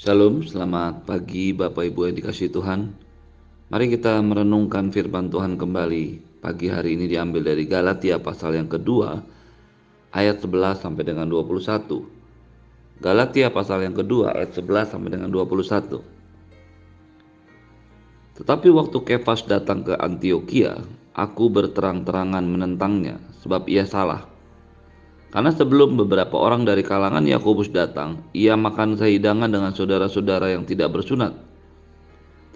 Shalom, selamat pagi Bapak Ibu yang dikasihi Tuhan. Mari kita merenungkan firman Tuhan kembali. Pagi hari ini diambil dari Galatia pasal yang kedua ayat 11 sampai dengan 21. Galatia pasal yang kedua ayat 11 sampai dengan 21. Tetapi waktu Kefas datang ke Antiokhia, aku berterang-terangan menentangnya, sebab ia salah. Karena sebelum beberapa orang dari kalangan Yakobus datang, ia makan sehidangan dengan saudara-saudara yang tidak bersunat.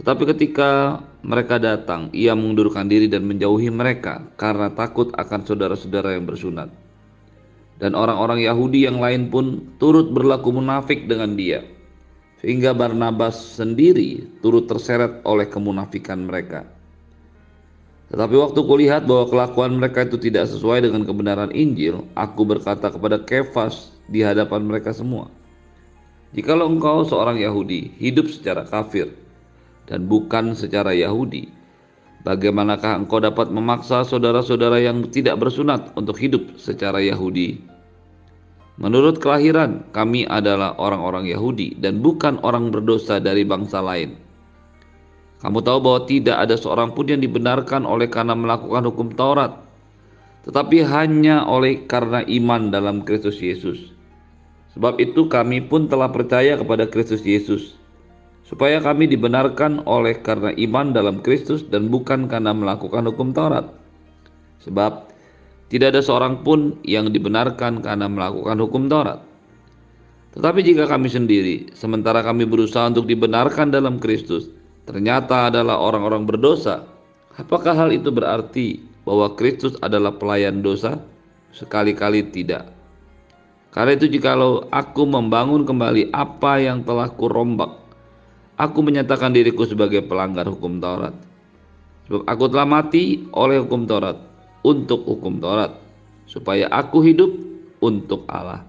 Tetapi ketika mereka datang, ia mengundurkan diri dan menjauhi mereka karena takut akan saudara-saudara yang bersunat. Dan orang-orang Yahudi yang lain pun turut berlaku munafik dengan dia, sehingga Barnabas sendiri turut terseret oleh kemunafikan mereka. Tetapi waktu kulihat bahwa kelakuan mereka itu tidak sesuai dengan kebenaran Injil, aku berkata kepada Kefas di hadapan mereka semua, "Jikalau engkau seorang Yahudi, hidup secara kafir dan bukan secara Yahudi, bagaimanakah engkau dapat memaksa saudara-saudara yang tidak bersunat untuk hidup secara Yahudi? Menurut kelahiran, kami adalah orang-orang Yahudi dan bukan orang berdosa dari bangsa lain. Kamu tahu bahwa tidak ada seorang pun yang dibenarkan oleh karena melakukan hukum Taurat, tetapi hanya oleh karena iman dalam Kristus Yesus. Sebab itu kami pun telah percaya kepada Kristus Yesus, supaya kami dibenarkan oleh karena iman dalam Kristus dan bukan karena melakukan hukum Taurat. Sebab tidak ada seorang pun yang dibenarkan karena melakukan hukum Taurat. Tetapi jika kami sendiri, sementara kami berusaha untuk dibenarkan dalam Kristus, ternyata adalah orang-orang berdosa, apakah hal itu berarti bahwa Kristus adalah pelayan dosa? Sekali-kali tidak. Karena itu jikalau aku membangun kembali apa yang telah kurombak, aku menyatakan diriku sebagai pelanggar hukum Taurat. Sebab aku telah mati oleh hukum Taurat, untuk hukum Taurat, supaya aku hidup untuk Allah.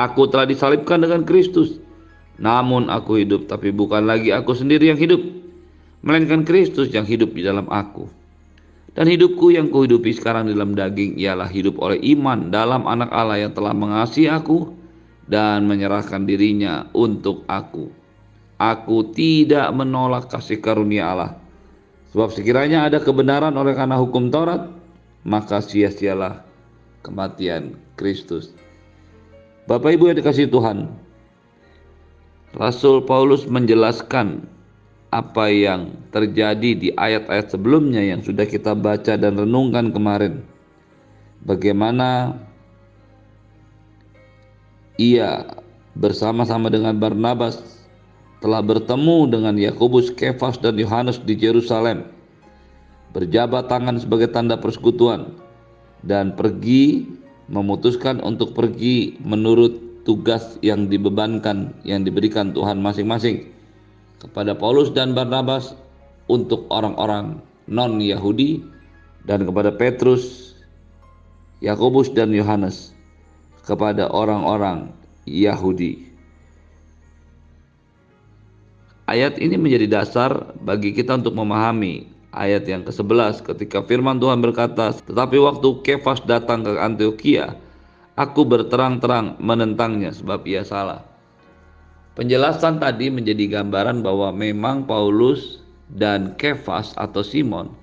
Aku telah disalibkan dengan Kristus, namun aku hidup, tapi bukan lagi aku sendiri yang hidup, melainkan Kristus yang hidup di dalam aku. Dan hidupku yang kuhidupi sekarang dalam daging ialah hidup oleh iman dalam Anak Allah yang telah mengasihi aku dan menyerahkan dirinya untuk aku. Aku tidak menolak kasih karunia Allah, sebab sekiranya ada kebenaran oleh karena hukum Taurat, maka sia-sialah kematian Kristus." Bapak Ibu yang dikasihi Tuhan, Rasul Paulus menjelaskan apa yang terjadi di ayat-ayat sebelumnya yang sudah kita baca dan renungkan kemarin. Bagaimana ia bersama-sama dengan Barnabas telah bertemu dengan Yakobus, Kefas, dan Yohanes di Yerusalem, berjabat tangan sebagai tanda persekutuan, dan memutuskan untuk pergi menurut tugas yang dibebankan, yang diberikan Tuhan masing-masing kepada Paulus dan Barnabas untuk orang-orang non-Yahudi, dan kepada Petrus, Yakobus, dan Yohanes kepada orang-orang Yahudi. Ayat ini menjadi dasar bagi kita untuk memahami ayat yang ke-11 ketika firman Tuhan berkata, "Tetapi waktu Kefas datang ke Antiokhia, aku berterang-terang menentangnya, sebab ia salah." Penjelasan tadi menjadi gambaran bahwa memang Paulus dan Kefas atau Simon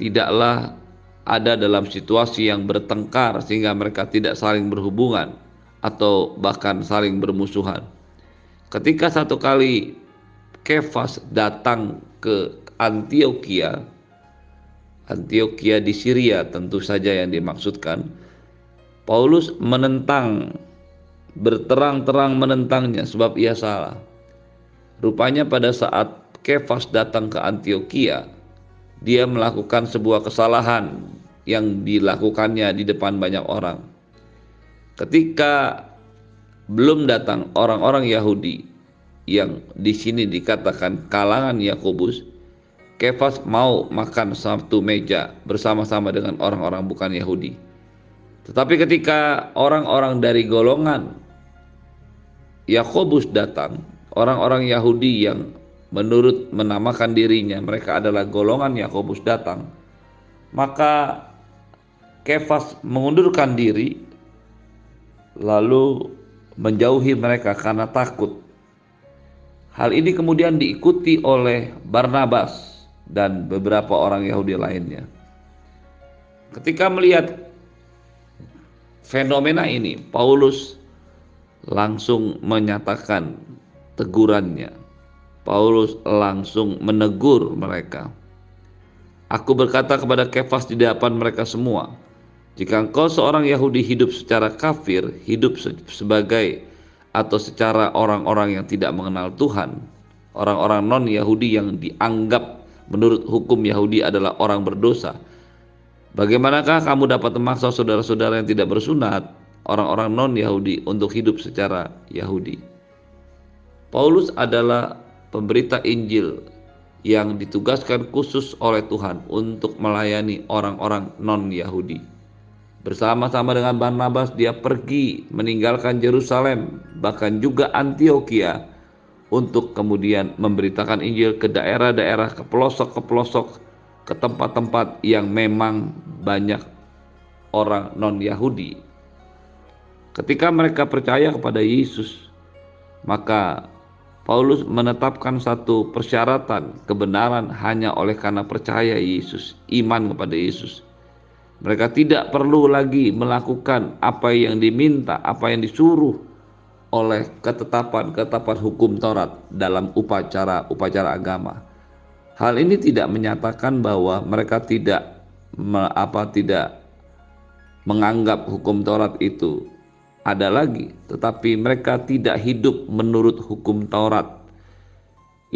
tidaklah ada dalam situasi yang bertengkar sehingga mereka tidak saling berhubungan atau bahkan saling bermusuhan. Ketika satu kali Kefas datang ke Antiokhia di Syria tentu saja yang dimaksudkan, Paulus berterang-terang menentangnya sebab ia salah. Rupanya pada saat Kefas datang ke Antiokhia, dia melakukan sebuah kesalahan yang dilakukannya di depan banyak orang. Ketika belum datang orang-orang Yahudi yang di sini dikatakan kalangan Yakobus, Kefas mau makan satu meja bersama-sama dengan orang-orang bukan Yahudi. Tetapi ketika orang-orang dari golongan Yakobus datang, orang-orang Yahudi yang menurut menamakan dirinya mereka adalah golongan Yakobus datang, maka Kefas mengundurkan diri lalu menjauhi mereka karena takut. Hal ini kemudian diikuti oleh Barnabas dan beberapa orang Yahudi lainnya. Ketika melihat fenomena ini, Paulus langsung menyatakan tegurannya. Paulus langsung menegur mereka. Aku berkata kepada Kefas di depan mereka semua, jika engkau seorang Yahudi hidup secara kafir, hidup sebagai atau secara orang-orang yang tidak mengenal Tuhan, orang-orang non-Yahudi yang dianggap menurut hukum Yahudi adalah orang berdosa, bagaimanakah kamu dapat memaksa saudara-saudara yang tidak bersunat, orang-orang non-Yahudi, untuk hidup secara Yahudi? Paulus adalah pemberita Injil yang ditugaskan khusus oleh Tuhan untuk melayani orang-orang non-Yahudi. Bersama-sama dengan Barnabas, dia pergi meninggalkan Yerusalem, bahkan juga Antiokhia, untuk kemudian memberitakan Injil ke daerah-daerah, ke pelosok-pelosok, ke tempat-tempat yang memang banyak orang non-Yahudi. Ketika mereka percaya kepada Yesus, maka Paulus menetapkan satu persyaratan kebenaran hanya oleh karena percaya Yesus, iman kepada Yesus. Mereka tidak perlu lagi melakukan apa yang diminta, apa yang disuruh oleh ketetapan-ketetapan hukum Taurat dalam upacara agama. Hal ini tidak menyatakan bahwa mereka tidak menganggap hukum Taurat itu ada lagi, tetapi mereka tidak hidup menurut hukum Taurat.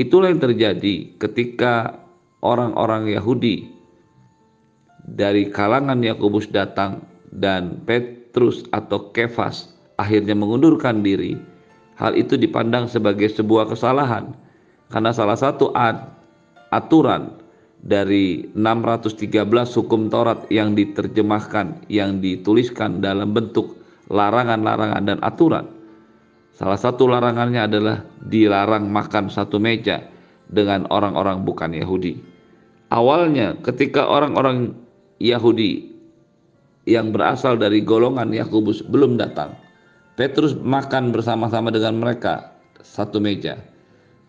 Itulah yang terjadi ketika orang-orang Yahudi dari kalangan Yakobus datang dan Petrus atau Kefas akhirnya mengundurkan diri. Hal itu dipandang sebagai sebuah kesalahan, karena salah satu aturan dari 613 hukum Taurat yang diterjemahkan, yang dituliskan dalam bentuk larangan-larangan dan aturan. Salah satu larangannya adalah dilarang makan satu meja dengan orang-orang bukan Yahudi. Awalnya ketika orang-orang Yahudi yang berasal dari golongan Yakobus belum datang, Petrus makan bersama-sama dengan mereka satu meja.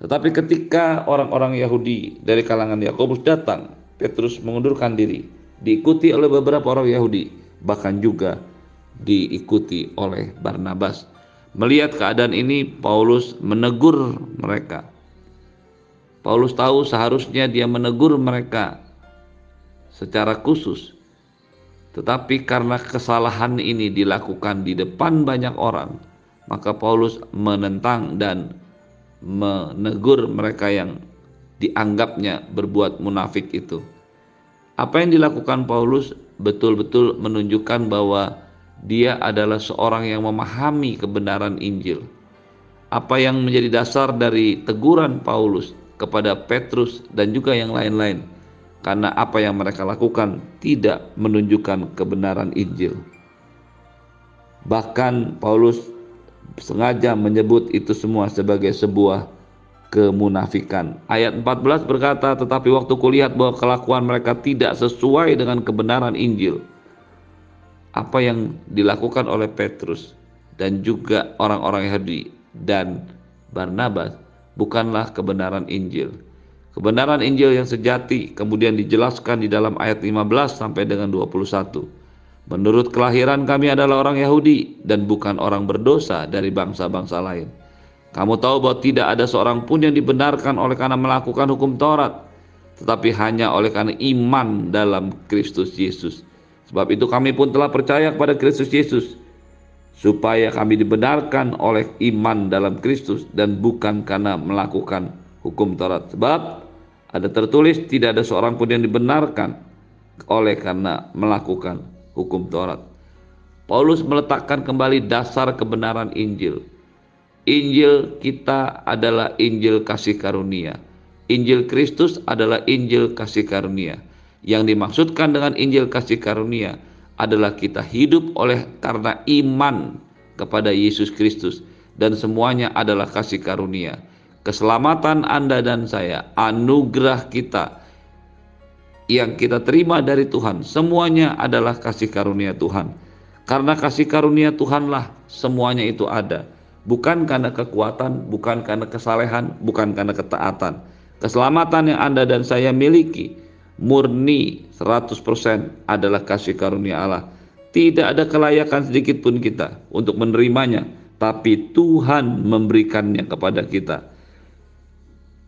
Tetapi ketika orang-orang Yahudi dari kalangan Yakobus datang, Petrus mengundurkan diri, diikuti oleh beberapa orang Yahudi, bahkan juga diikuti oleh Barnabas. Melihat keadaan ini, Paulus menegur mereka. Paulus tahu seharusnya dia menegur mereka secara khusus, tetapi karena kesalahan ini dilakukan di depan banyak orang, maka Paulus menentang dan menegur mereka yang dianggapnya berbuat munafik itu. Apa yang dilakukan Paulus betul-betul menunjukkan bahwa dia adalah seorang yang memahami kebenaran Injil. Apa yang menjadi dasar dari teguran Paulus kepada Petrus dan juga yang lain-lain, karena apa yang mereka lakukan tidak menunjukkan kebenaran Injil. Bahkan Paulus sengaja menyebut itu semua sebagai sebuah kemunafikan. Ayat 14 berkata, tetapi waktu kulihat bahwa kelakuan mereka tidak sesuai dengan kebenaran Injil. Apa yang dilakukan oleh Petrus dan juga orang-orang Yahudi dan Barnabas bukanlah kebenaran Injil. Kebenaran Injil yang sejati kemudian dijelaskan di dalam ayat 15 sampai dengan 21. Menurut kelahiran kami adalah orang Yahudi dan bukan orang berdosa dari bangsa-bangsa lain. Kamu tahu bahwa tidak ada seorang pun yang dibenarkan oleh karena melakukan hukum Taurat, tetapi hanya oleh karena iman dalam Kristus Yesus. Sebab itu kami pun telah percaya kepada Kristus Yesus, supaya kami dibenarkan oleh iman dalam Kristus dan bukan karena melakukan hukum Taurat. Sebab ada tertulis, tidak ada seorang pun yang dibenarkan oleh karena melakukan hukum Taurat. Paulus meletakkan kembali dasar kebenaran Injil. Injil kita adalah Injil kasih karunia. Injil Kristus adalah Injil kasih karunia. Yang dimaksudkan dengan Injil kasih karunia adalah kita hidup oleh karena iman kepada Yesus Kristus, dan semuanya adalah kasih karunia. Keselamatan Anda dan saya, anugerah kita yang kita terima dari Tuhan, semuanya adalah kasih karunia Tuhan. Karena kasih karunia Tuhanlah semuanya itu ada. Bukan karena kekuatan, bukan karena kesalehan, bukan karena ketaatan. Keselamatan yang Anda dan saya miliki murni 100% adalah kasih karunia Allah. Tidak ada kelayakan sedikit pun kita untuk menerimanya, tapi Tuhan memberikannya kepada kita.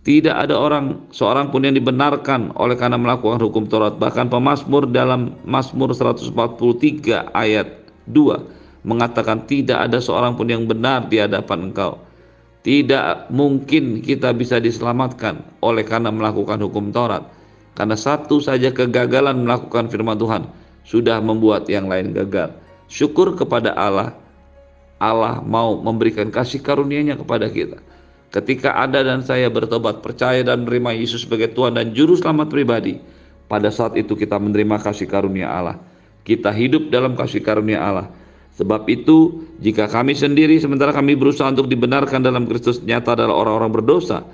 Tidak ada orang seorang pun yang dibenarkan oleh karena melakukan hukum Taurat. Bahkan pemazmur dalam Mazmur 143 ayat 2 mengatakan tidak ada seorang pun yang benar di hadapan Engkau. Tidak mungkin kita bisa diselamatkan oleh karena melakukan hukum Taurat, karena satu saja kegagalan melakukan firman Tuhan sudah membuat yang lain gagal. Syukur kepada Allah, Allah mau memberikan kasih karunia-Nya kepada kita. Ketika Anda dan saya bertobat, percaya dan menerima Yesus sebagai Tuhan dan Juru Selamat pribadi, pada saat itu kita menerima kasih karunia Allah. Kita hidup dalam kasih karunia Allah. Sebab itu, jika kami sendiri sementara kami berusaha untuk dibenarkan dalam Kristus nyata adalah orang-orang berdosa,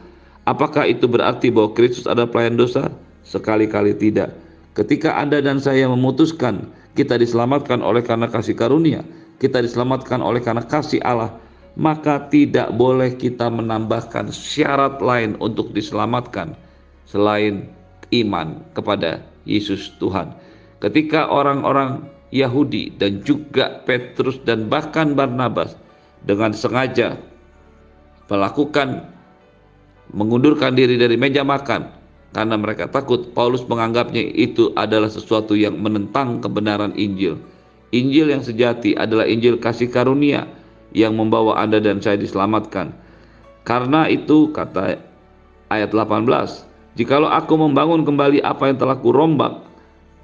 apakah itu berarti bahwa Kristus adalah pelayan dosa? Sekali-kali tidak. Ketika Anda dan saya memutuskan, kita diselamatkan oleh karena kasih karunia, kita diselamatkan oleh karena kasih Allah, maka tidak boleh kita menambahkan syarat lain untuk diselamatkan selain iman kepada Yesus Tuhan. Ketika orang-orang Yahudi dan juga Petrus dan bahkan Barnabas dengan sengaja melakukan mengundurkan diri dari meja makan karena mereka takut, Paulus menganggapnya itu adalah sesuatu yang menentang kebenaran Injil. Injil yang sejati adalah Injil kasih karunia yang membawa Anda dan saya diselamatkan. Karena itu kata ayat 18, "Jikalau aku membangun kembali apa yang telah kurombak,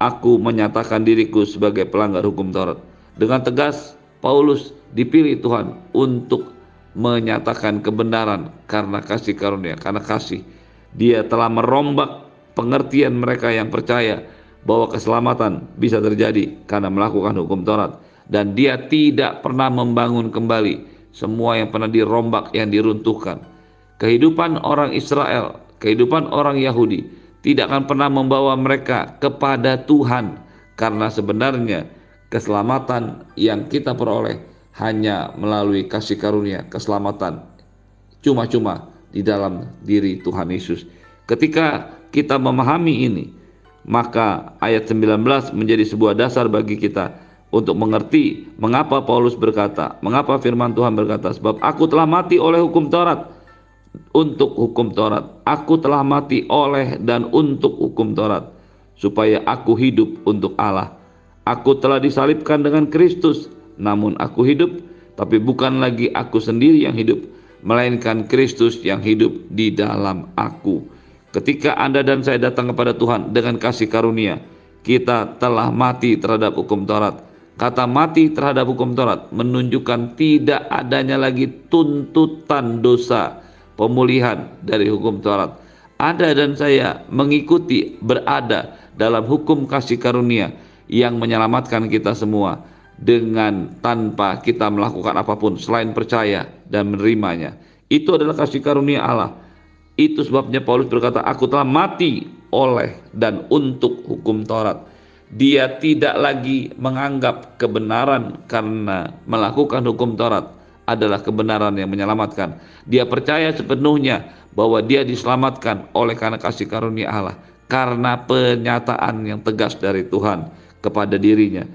aku menyatakan diriku sebagai pelanggar hukum Taurat." Dengan tegas, Paulus dipilih Tuhan untuk menyatakan kebenaran karena kasih karunia, karena kasih. Dia telah merombak pengertian mereka yang percaya bahwa keselamatan bisa terjadi karena melakukan hukum Taurat. Dan dia tidak pernah membangun kembali semua yang pernah dirombak, yang diruntuhkan. Kehidupan orang Israel, kehidupan orang Yahudi tidak akan pernah membawa mereka kepada Tuhan, karena sebenarnya keselamatan yang kita peroleh hanya melalui kasih karunia, keselamatan cuma-cuma di dalam diri Tuhan Yesus. Ketika kita memahami ini, maka ayat 19 menjadi sebuah dasar bagi kita untuk mengerti mengapa Paulus berkata, mengapa firman Tuhan berkata, "Sebab aku telah mati oleh hukum Taurat, untuk hukum Taurat. Aku telah mati oleh dan untuk hukum Taurat, supaya aku hidup untuk Allah. Aku telah disalibkan dengan Kristus, namun aku hidup, tapi bukan lagi aku sendiri yang hidup, melainkan Kristus yang hidup di dalam aku." Ketika Anda dan saya datang kepada Tuhan dengan kasih karunia, kita telah mati terhadap hukum Taurat. Kata mati terhadap hukum Taurat menunjukkan tidak adanya lagi tuntutan dosa, pemulihan dari hukum Taurat. Anda dan saya mengikuti, berada dalam hukum kasih karunia yang menyelamatkan kita semua dengan tanpa kita melakukan apapun selain percaya dan menerimanya. Itu adalah kasih karunia Allah. Itu sebabnya Paulus berkata, "Aku telah mati oleh dan untuk hukum Taurat." Dia tidak lagi menganggap kebenaran karena melakukan hukum Taurat adalah kebenaran yang menyelamatkan. Dia percaya sepenuhnya bahwa dia diselamatkan oleh karena kasih karunia Allah, karena penyataan yang tegas dari Tuhan kepada dirinya.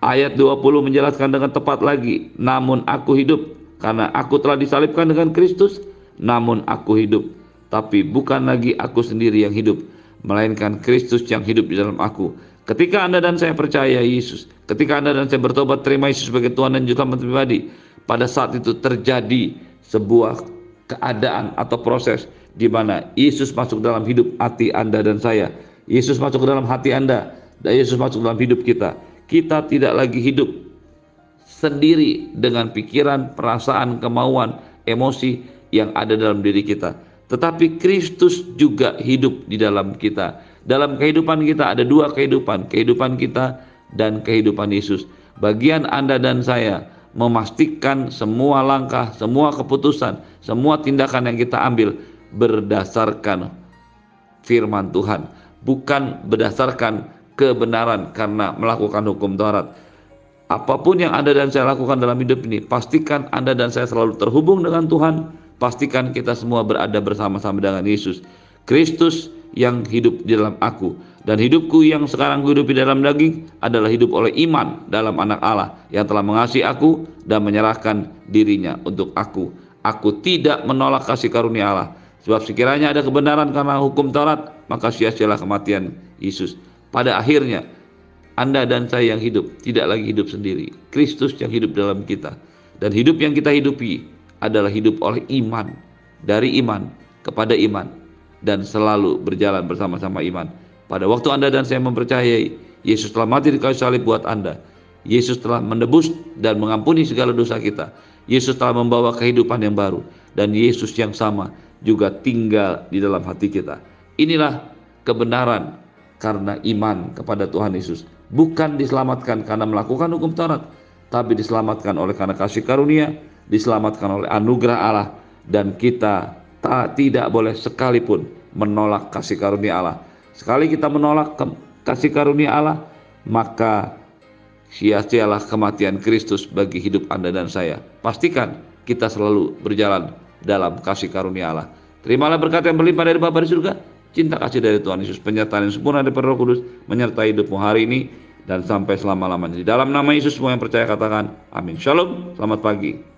Ayat 20 menjelaskan dengan tepat lagi, "Namun aku hidup karena aku telah disalibkan dengan Kristus, namun aku hidup, tapi bukan lagi aku sendiri yang hidup, melainkan Kristus yang hidup di dalam aku." Ketika Anda dan saya percaya Yesus, ketika Anda dan saya bertobat terima Yesus sebagai Tuhan dan Juru Selamat pribadi, pada saat itu terjadi sebuah keadaan atau proses di mana Yesus masuk dalam hidup hati Anda dan saya. Yesus masuk ke dalam hati Anda dan Yesus masuk dalam hidup kita. Kita tidak lagi hidup sendiri dengan pikiran, perasaan, kemauan, emosi yang ada dalam diri kita, tetapi Kristus juga hidup di dalam kita. Dalam kehidupan kita ada dua kehidupan, kehidupan kita dan kehidupan Yesus. Bagian Anda dan saya memastikan semua langkah, semua keputusan, semua tindakan yang kita ambil berdasarkan firman Tuhan, bukan berdasarkan kebenaran karena melakukan hukum Taurat. Apapun yang Anda dan saya lakukan dalam hidup ini, pastikan Anda dan saya selalu terhubung dengan Tuhan. Pastikan kita semua berada bersama-sama dengan Yesus. Kristus yang hidup di dalam aku. Dan hidupku yang sekarang kuhidupi dalam daging adalah hidup oleh iman dalam anak Allah yang telah mengasihi aku dan menyerahkan dirinya untuk aku. Aku tidak menolak kasih karunia Allah. Sebab sekiranya ada kebenaran karena hukum Taurat, maka sia-sialah kematian Yesus. Pada akhirnya, Anda dan saya yang hidup, tidak lagi hidup sendiri. Kristus yang hidup dalam kita. Dan hidup yang kita hidupi adalah hidup oleh iman. Dari iman kepada iman. Dan selalu berjalan bersama-sama iman. Pada waktu Anda dan saya mempercayai, Yesus telah mati di kayu salib buat Anda. Yesus telah menebus dan mengampuni segala dosa kita. Yesus telah membawa kehidupan yang baru. Dan Yesus yang sama juga tinggal di dalam hati kita. Inilah kebenaran karena iman kepada Tuhan Yesus. Bukan diselamatkan karena melakukan hukum Taurat, tapi diselamatkan oleh karena kasih karunia, diselamatkan oleh anugerah Allah, dan kita tidak boleh sekalipun menolak kasih karunia Allah. Sekali kita menolak kasih karunia Allah, maka sia-sialah kematian Kristus bagi hidup Anda dan saya. Pastikan kita selalu berjalan dalam kasih karunia Allah. Terimalah berkat yang berlimpah dari Bapa di surga, cinta kasih dari Tuhan Yesus, penyertaan yang sempurna dari Roh Kudus menyertai hidupmu hari ini dan sampai selama-lamanya. Di dalam nama Yesus semua yang percaya katakan amin. Shalom, selamat pagi.